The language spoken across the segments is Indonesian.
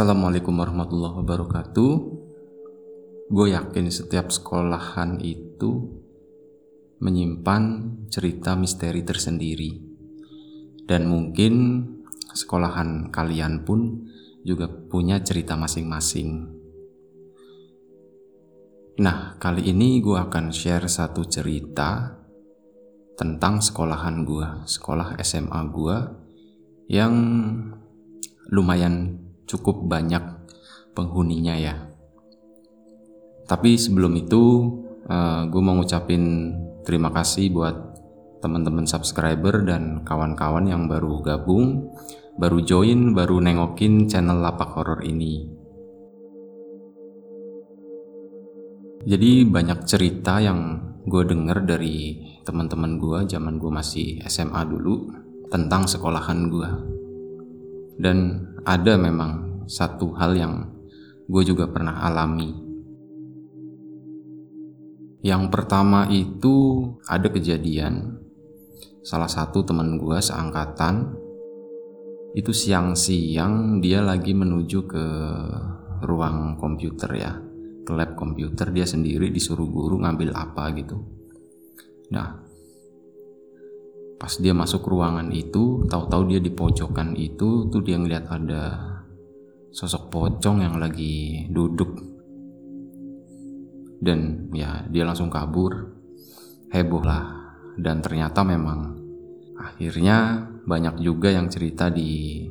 Assalamualaikum warahmatullahi wabarakatuh. Gue yakin setiap sekolahan itu menyimpan cerita misteri tersendiri. Dan mungkin sekolahan kalian pun juga punya cerita masing-masing. Nah, kali ini gue akan share satu cerita tentang sekolahan gue, sekolah SMA gue, yang lumayan cukup banyak penghuninya ya. Tapi sebelum itu, gue mau ngucapin terima kasih buat teman-teman subscriber dan kawan-kawan yang baru gabung, baru join, baru nengokin channel Lapak Horor ini. Jadi banyak cerita yang gue denger dari teman-teman gue zaman gue masih SMA dulu tentang sekolahan gue. Dan ada memang satu hal yang gue juga pernah alami. Yang pertama itu ada kejadian. Salah satu teman gue seangkatan itu siang-siang dia lagi menuju ke ruang komputer ya, ke lab komputer. Dia sendiri disuruh guru ngambil apa gitu. Nah, pas dia masuk ruangan itu, tahu-tahu dia di pojokan itu tuh dia ngeliat ada sosok pocong yang lagi duduk. Dan ya dia langsung kabur, heboh lah. Dan ternyata memang akhirnya banyak juga yang cerita di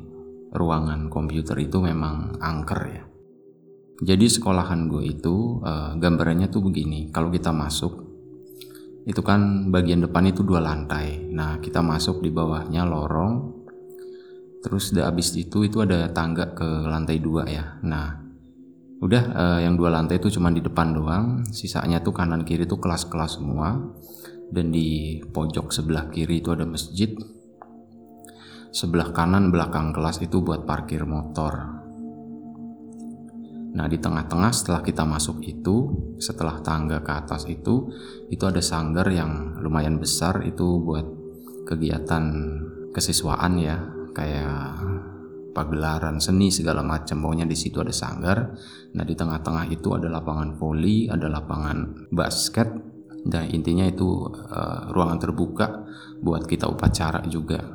ruangan komputer itu memang angker ya. Jadi sekolahan gue itu gambarannya tuh begini. Kalau kita masuk itu kan bagian depan itu 2 lantai. Nah, kita masuk di bawahnya lorong. Terus udah abis itu ada tangga ke lantai 2 ya. Nah, udah yang 2 lantai itu cuma di depan doang. Sisanya tuh kanan kiri tuh kelas-kelas semua. Dan di pojok sebelah kiri itu ada masjid. Sebelah kanan belakang kelas itu buat parkir motor. Nah, di tengah-tengah setelah kita masuk itu, setelah tangga ke atas itu ada sanggar yang lumayan besar itu buat kegiatan kesiswaan ya, kayak pagelaran seni segala macam. Pokoknya di situ ada sanggar. Nah, di tengah-tengah itu ada lapangan voli, ada lapangan basket. Nah, intinya itu ruangan terbuka buat kita upacara juga.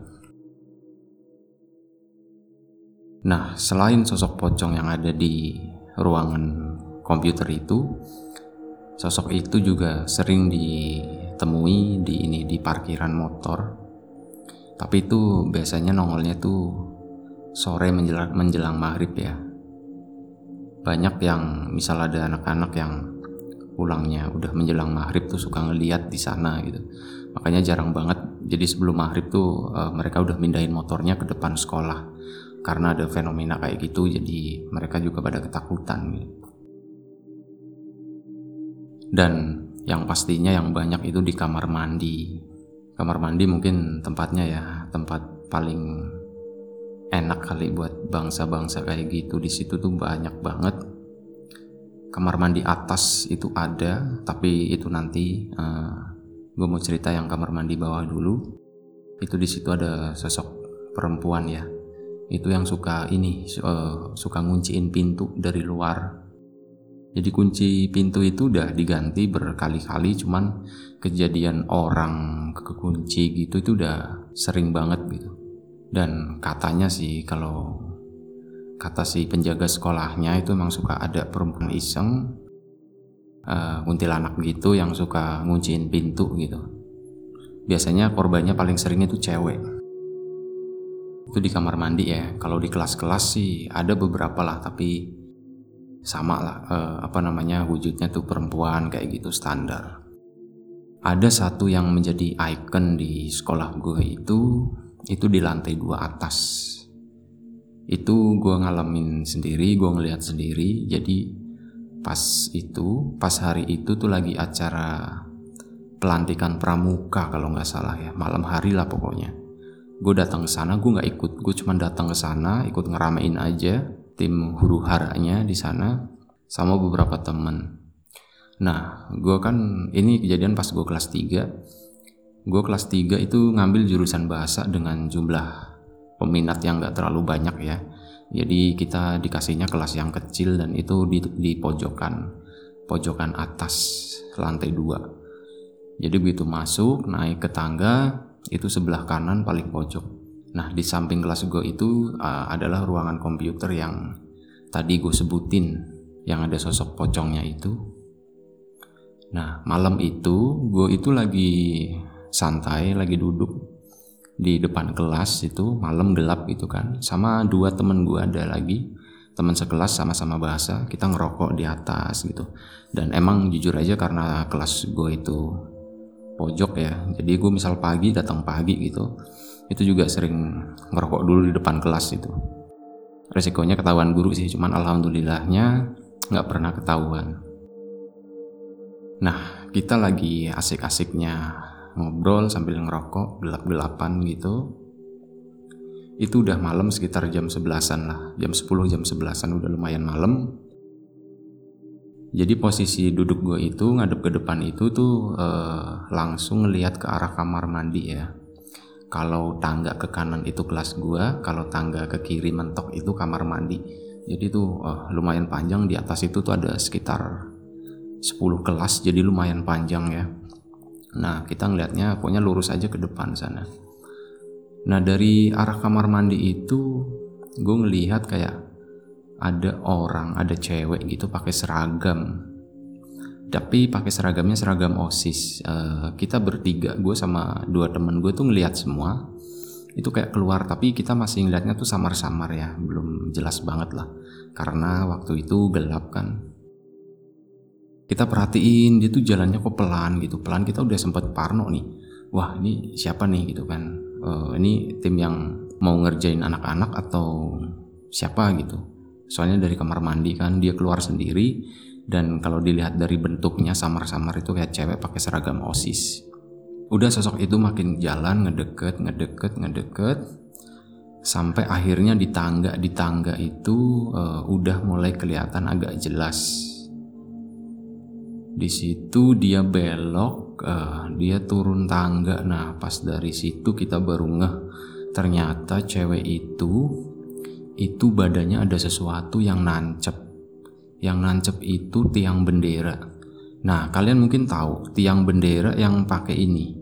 Nah, selain sosok pocong yang ada di ruangan komputer itu, sosok itu juga sering ditemui di parkiran motor. Tapi itu biasanya nongolnya tuh sore menjelang maghrib ya. Banyak yang misal ada anak-anak yang pulangnya udah menjelang maghrib tuh suka ngeliat di sana gitu. Makanya jarang banget. Jadi sebelum maghrib tuh mereka udah mindahin motornya ke depan sekolah. Karena ada fenomena kayak gitu, jadi mereka juga pada ketakutan. Dan yang pastinya yang banyak itu di kamar mandi. Kamar mandi mungkin tempatnya ya, tempat paling enak kali buat bangsa-bangsa kayak gitu. Di situ tuh banyak banget. Kamar mandi atas itu ada, tapi itu nanti gue mau cerita yang kamar mandi bawah dulu. Itu di situ ada sosok perempuan ya. Itu yang suka ngunciin pintu dari luar. Jadi kunci pintu itu udah diganti berkali-kali, cuman kejadian orang kekunci gitu itu udah sering banget gitu. Dan katanya sih, kalau kata si penjaga sekolahnya itu emang suka ada perempuan iseng, kuntilanak gitu yang suka ngunciin pintu gitu. Biasanya korbannya paling sering itu cewek. Itu di kamar mandi ya. Kalau di kelas-kelas sih ada beberapa lah, tapi sama lah wujudnya tuh perempuan kayak gitu standar. Ada satu yang menjadi ikon di sekolah gue itu di lantai 2 atas. Itu gue ngalamin sendiri, gue ngelihat sendiri. Jadi pas hari itu tuh lagi acara pelantikan pramuka kalau nggak salah ya, malam hari lah pokoknya. Gue datang ke sana, gue nggak ikut, gue cuma datang ke sana ikut ngeramein aja tim huru haranya di sana sama beberapa temen. Nah, gue kan ini kejadian pas gue kelas 3. Gue kelas 3 itu ngambil jurusan bahasa dengan jumlah peminat yang nggak terlalu banyak ya. Jadi kita dikasihnya kelas yang kecil dan itu di pojokan atas lantai 2. Jadi begitu masuk naik ke tangga itu sebelah kanan paling pojok. Nah di samping kelas gue itu adalah ruangan komputer yang tadi gue sebutin yang ada sosok pocongnya itu. Nah malam itu gue itu lagi santai, lagi duduk di depan kelas itu, malam gelap gitu kan, sama dua temen gue, ada lagi teman sekelas sama-sama bahasa, kita ngerokok di atas gitu. Dan emang jujur aja karena kelas gue itu pojok ya, jadi gue misal pagi datang pagi gitu, itu juga sering ngerokok dulu di depan kelas itu. Resikonya ketahuan guru sih, cuman alhamdulillahnya nggak pernah ketahuan. Nah kita lagi asik-asiknya ngobrol sambil ngerokok gelap-gelapan gitu. Itu udah malam sekitar jam 11-an lah, jam 10 jam 11-an udah lumayan malam. Jadi posisi duduk gue itu ngadep ke depan itu tuh langsung ngelihat ke arah kamar mandi ya. Kalau tangga ke kanan itu kelas gue, kalau tangga ke kiri mentok itu kamar mandi. Jadi tuh lumayan panjang, di atas itu tuh ada sekitar 10 kelas, jadi lumayan panjang ya. Nah kita ngeliatnya pokoknya lurus aja ke depan sana. Nah dari arah kamar mandi itu gue ngelihat kayak ada orang, ada cewek gitu pakai seragam. Tapi pakai seragamnya seragam OSIS. Kita bertiga, gue sama dua temen gue tuh ngelihat semua. Itu kayak keluar, tapi kita masih ngeliatnya tuh samar-samar ya, belum jelas banget lah. Karena waktu itu gelap kan. Kita perhatiin dia tuh jalannya kok pelan gitu, pelan. Kita udah sempet parno nih, wah ini siapa nih gitu kan, ini tim yang mau ngerjain anak-anak atau siapa gitu. Soalnya dari kamar mandi kan dia keluar sendiri, dan kalau dilihat dari bentuknya samar-samar itu kayak cewek pakai seragam OSIS. Udah sosok itu makin jalan ngedeket sampai akhirnya di tangga itu udah mulai kelihatan agak jelas. Di situ dia belok, dia turun tangga. Nah pas dari situ kita baru ngeh, ternyata cewek itu badannya ada sesuatu yang nancep. Yang nancep itu tiang bendera. Nah kalian mungkin tahu tiang bendera yang pakai ini,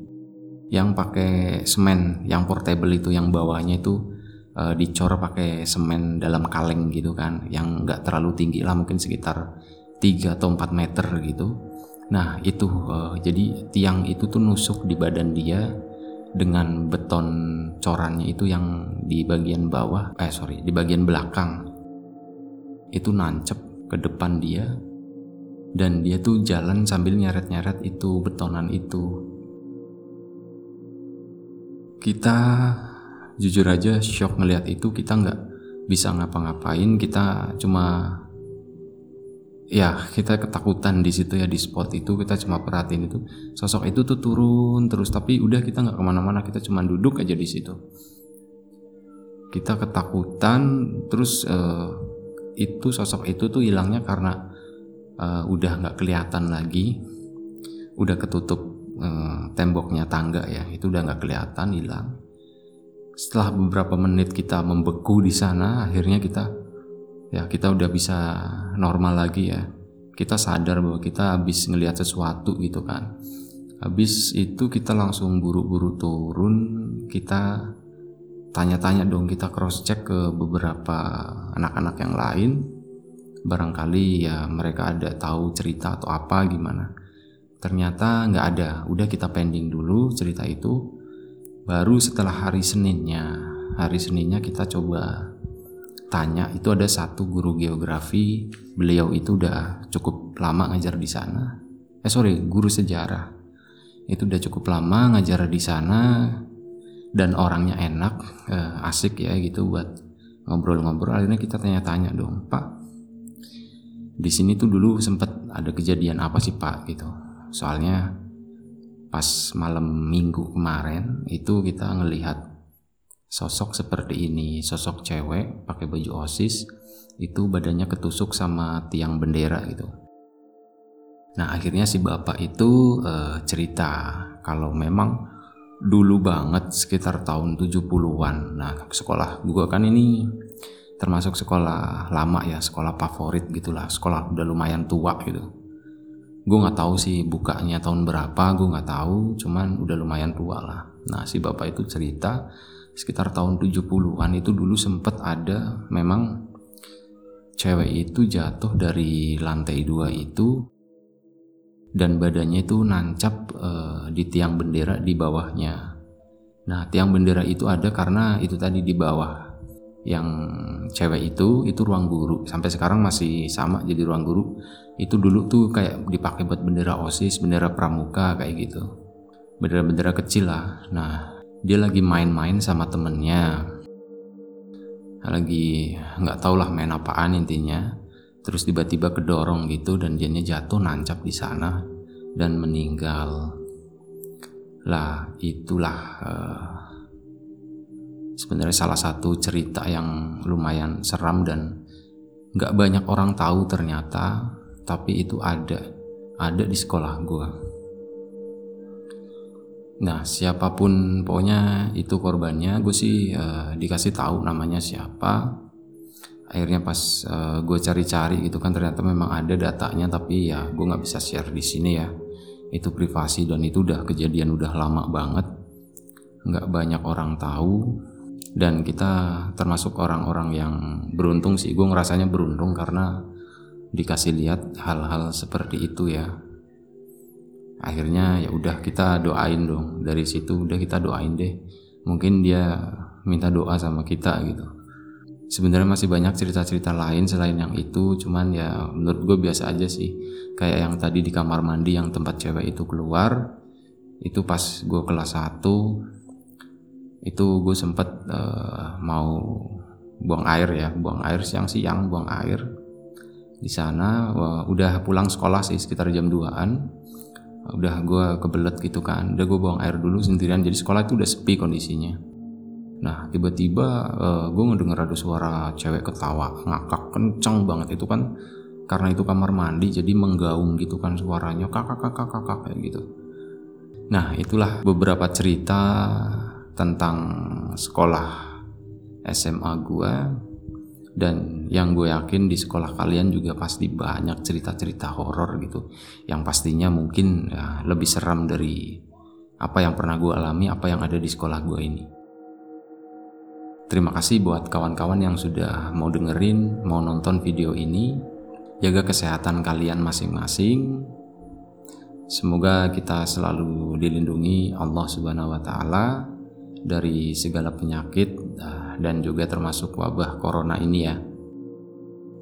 yang pakai semen, yang portable itu, yang bawahnya itu dicor pakai semen dalam kaleng gitu kan, yang nggak terlalu tinggi lah, mungkin sekitar 3 atau 4 meter gitu. Nah itu jadi tiang itu tuh nusuk di badan dia dengan beton corannya itu yang di bagian bawah, di bagian belakang. Itu nancep ke depan dia dan dia tuh jalan sambil nyeret-nyeret itu betonan itu. Kita jujur aja shock ngelihat itu, kita nggak bisa ngapa-ngapain, kita cuma ya kita ketakutan di situ ya, di spot itu kita cuma perhatiin itu. Sosok itu tuh turun terus, tapi udah kita nggak kemana-mana, kita cuma duduk aja di situ. Kita ketakutan terus. Itu sosok itu tuh hilangnya karena udah nggak kelihatan lagi, udah ketutup temboknya tangga ya, itu udah nggak kelihatan, hilang. Setelah beberapa menit kita membeku di sana, akhirnya kita udah bisa normal lagi ya. Kita sadar bahwa kita habis ngelihat sesuatu gitu kan. Habis itu kita langsung buru-buru turun. Kita tanya-tanya dong, kita cross check ke beberapa anak-anak yang lain. Barangkali ya mereka ada tahu cerita atau apa gimana. Ternyata nggak ada. Udah kita pending dulu cerita itu. Baru setelah hari Seninnya kita coba tanya. Itu ada satu guru geografi, beliau itu udah cukup lama ngajar di sana. Guru sejarah. Itu udah cukup lama ngajar di sana dan orangnya enak, asik ya gitu buat ngobrol-ngobrol. Akhirnya kita tanya-tanya dong, Pak, di sini tuh dulu sempat ada kejadian apa sih Pak gitu. Soalnya pas malam minggu kemarin itu kita ngelihat sosok seperti ini, sosok cewek pakai baju OSIS, itu badannya ketusuk sama tiang bendera gitu. Nah akhirnya si bapak itu cerita kalau memang dulu banget sekitar tahun 70-an. Nah sekolah gue kan ini termasuk sekolah lama ya, sekolah favorit gitulah, sekolah udah lumayan tua gitu. Gue nggak tahu sih bukanya tahun berapa, gue nggak tahu, cuman udah lumayan tua lah. Nah si bapak itu cerita sekitar tahun 70-an itu dulu sempet ada memang cewek itu jatuh dari lantai 2 itu dan badannya itu nancap di tiang bendera di bawahnya. Nah tiang bendera itu ada karena itu tadi di bawah. Yang cewek itu ruang guru, sampai sekarang masih sama jadi ruang guru. Itu dulu tuh kayak dipakai buat bendera OSIS, bendera pramuka kayak gitu, bendera-bendera kecil lah. Nah dia lagi main-main sama temennya, lagi nggak tau lah main apaan intinya, terus tiba-tiba kedorong gitu dan dianya jatuh nancap di sana dan meninggal lah. Itulah sebenarnya salah satu cerita yang lumayan seram dan gak banyak orang tahu ternyata, tapi itu ada di sekolah gue. Nah siapapun pokoknya itu korbannya, gue sih dikasih tahu namanya siapa. Akhirnya pas gue cari-cari gitu kan, ternyata memang ada datanya, tapi ya gue gak bisa share di sini ya, itu privasi dan itu udah kejadian udah lama banget, gak banyak orang tahu. Dan kita termasuk orang-orang yang beruntung sih, gue ngerasanya beruntung karena dikasih lihat hal-hal seperti itu ya. Akhirnya ya udah kita doain dong, dari situ udah kita doain deh, mungkin dia minta doa sama kita gitu. Sebenarnya masih banyak cerita-cerita lain selain yang itu, cuman ya menurut gue biasa aja sih. Kayak yang tadi di kamar mandi yang tempat cewek itu keluar, itu pas gue kelas 1 itu gue sempet mau buang air siang buang air di sana. Udah pulang sekolah sih sekitar jam 2-an, udah gue kebelet gitu kan, udah gue buang air dulu sendirian, jadi sekolah itu udah sepi kondisinya. Nah tiba-tiba gue ngedenger ada suara cewek ketawa ngakak kenceng banget. Itu kan karena itu kamar mandi jadi menggaung gitu kan suaranya, kakak kayak gitu. Nah itulah beberapa cerita tentang sekolah SMA gue, dan yang gue yakin di sekolah kalian juga pasti banyak cerita-cerita horor gitu, yang pastinya mungkin ya, lebih seram dari apa yang pernah gue alami, apa yang ada di sekolah gue ini. Terima kasih buat kawan-kawan yang sudah mau dengerin, mau nonton video ini. Jaga kesehatan kalian masing-masing. Semoga kita selalu dilindungi Allah Subhanahu wa Ta'ala dari segala penyakit dan juga termasuk wabah corona ini ya.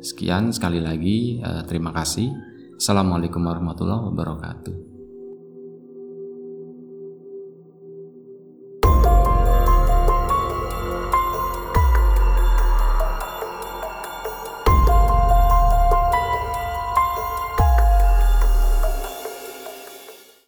Sekian sekali lagi, terima kasih. Assalamualaikum warahmatullahi wabarakatuh.